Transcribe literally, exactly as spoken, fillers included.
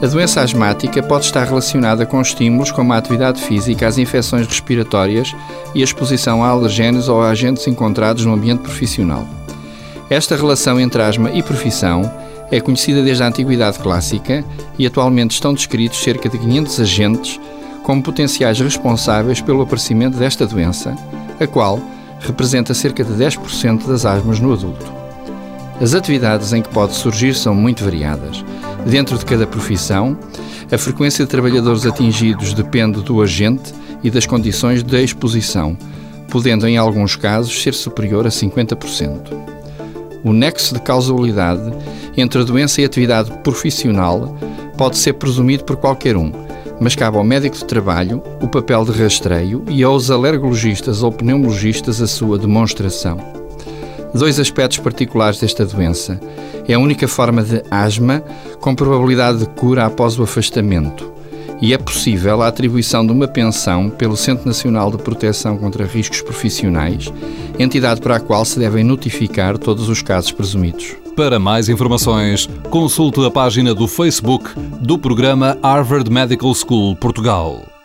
A doença asmática pode estar relacionada com estímulos como a atividade física, as infecções respiratórias e a exposição a alergénios ou a agentes encontrados no ambiente profissional. Esta relação entre asma e profissão é conhecida desde a Antiguidade Clássica e atualmente estão descritos cerca de quinhentos agentes como potenciais responsáveis pelo aparecimento desta doença, a qual representa cerca de dez por cento das asmas no adulto. As atividades em que pode surgir são muito variadas. Dentro de cada profissão, a frequência de trabalhadores atingidos depende do agente e das condições de exposição, podendo em alguns casos ser superior a cinquenta por cento. O nexo de causalidade entre a doença e a atividade profissional pode ser presumido por qualquer um, mas cabe ao médico de trabalho o papel de rastreio e aos alergologistas ou pneumologistas a sua demonstração. Dois aspectos particulares desta doença. É a única forma de asma com probabilidade de cura após o afastamento e é possível a atribuição de uma pensão pelo Centro Nacional de Proteção contra Riscos Profissionais, entidade para a qual se devem notificar todos os casos presumidos. Para mais informações, consulte a página do Facebook do programa Harvard Medical School Portugal.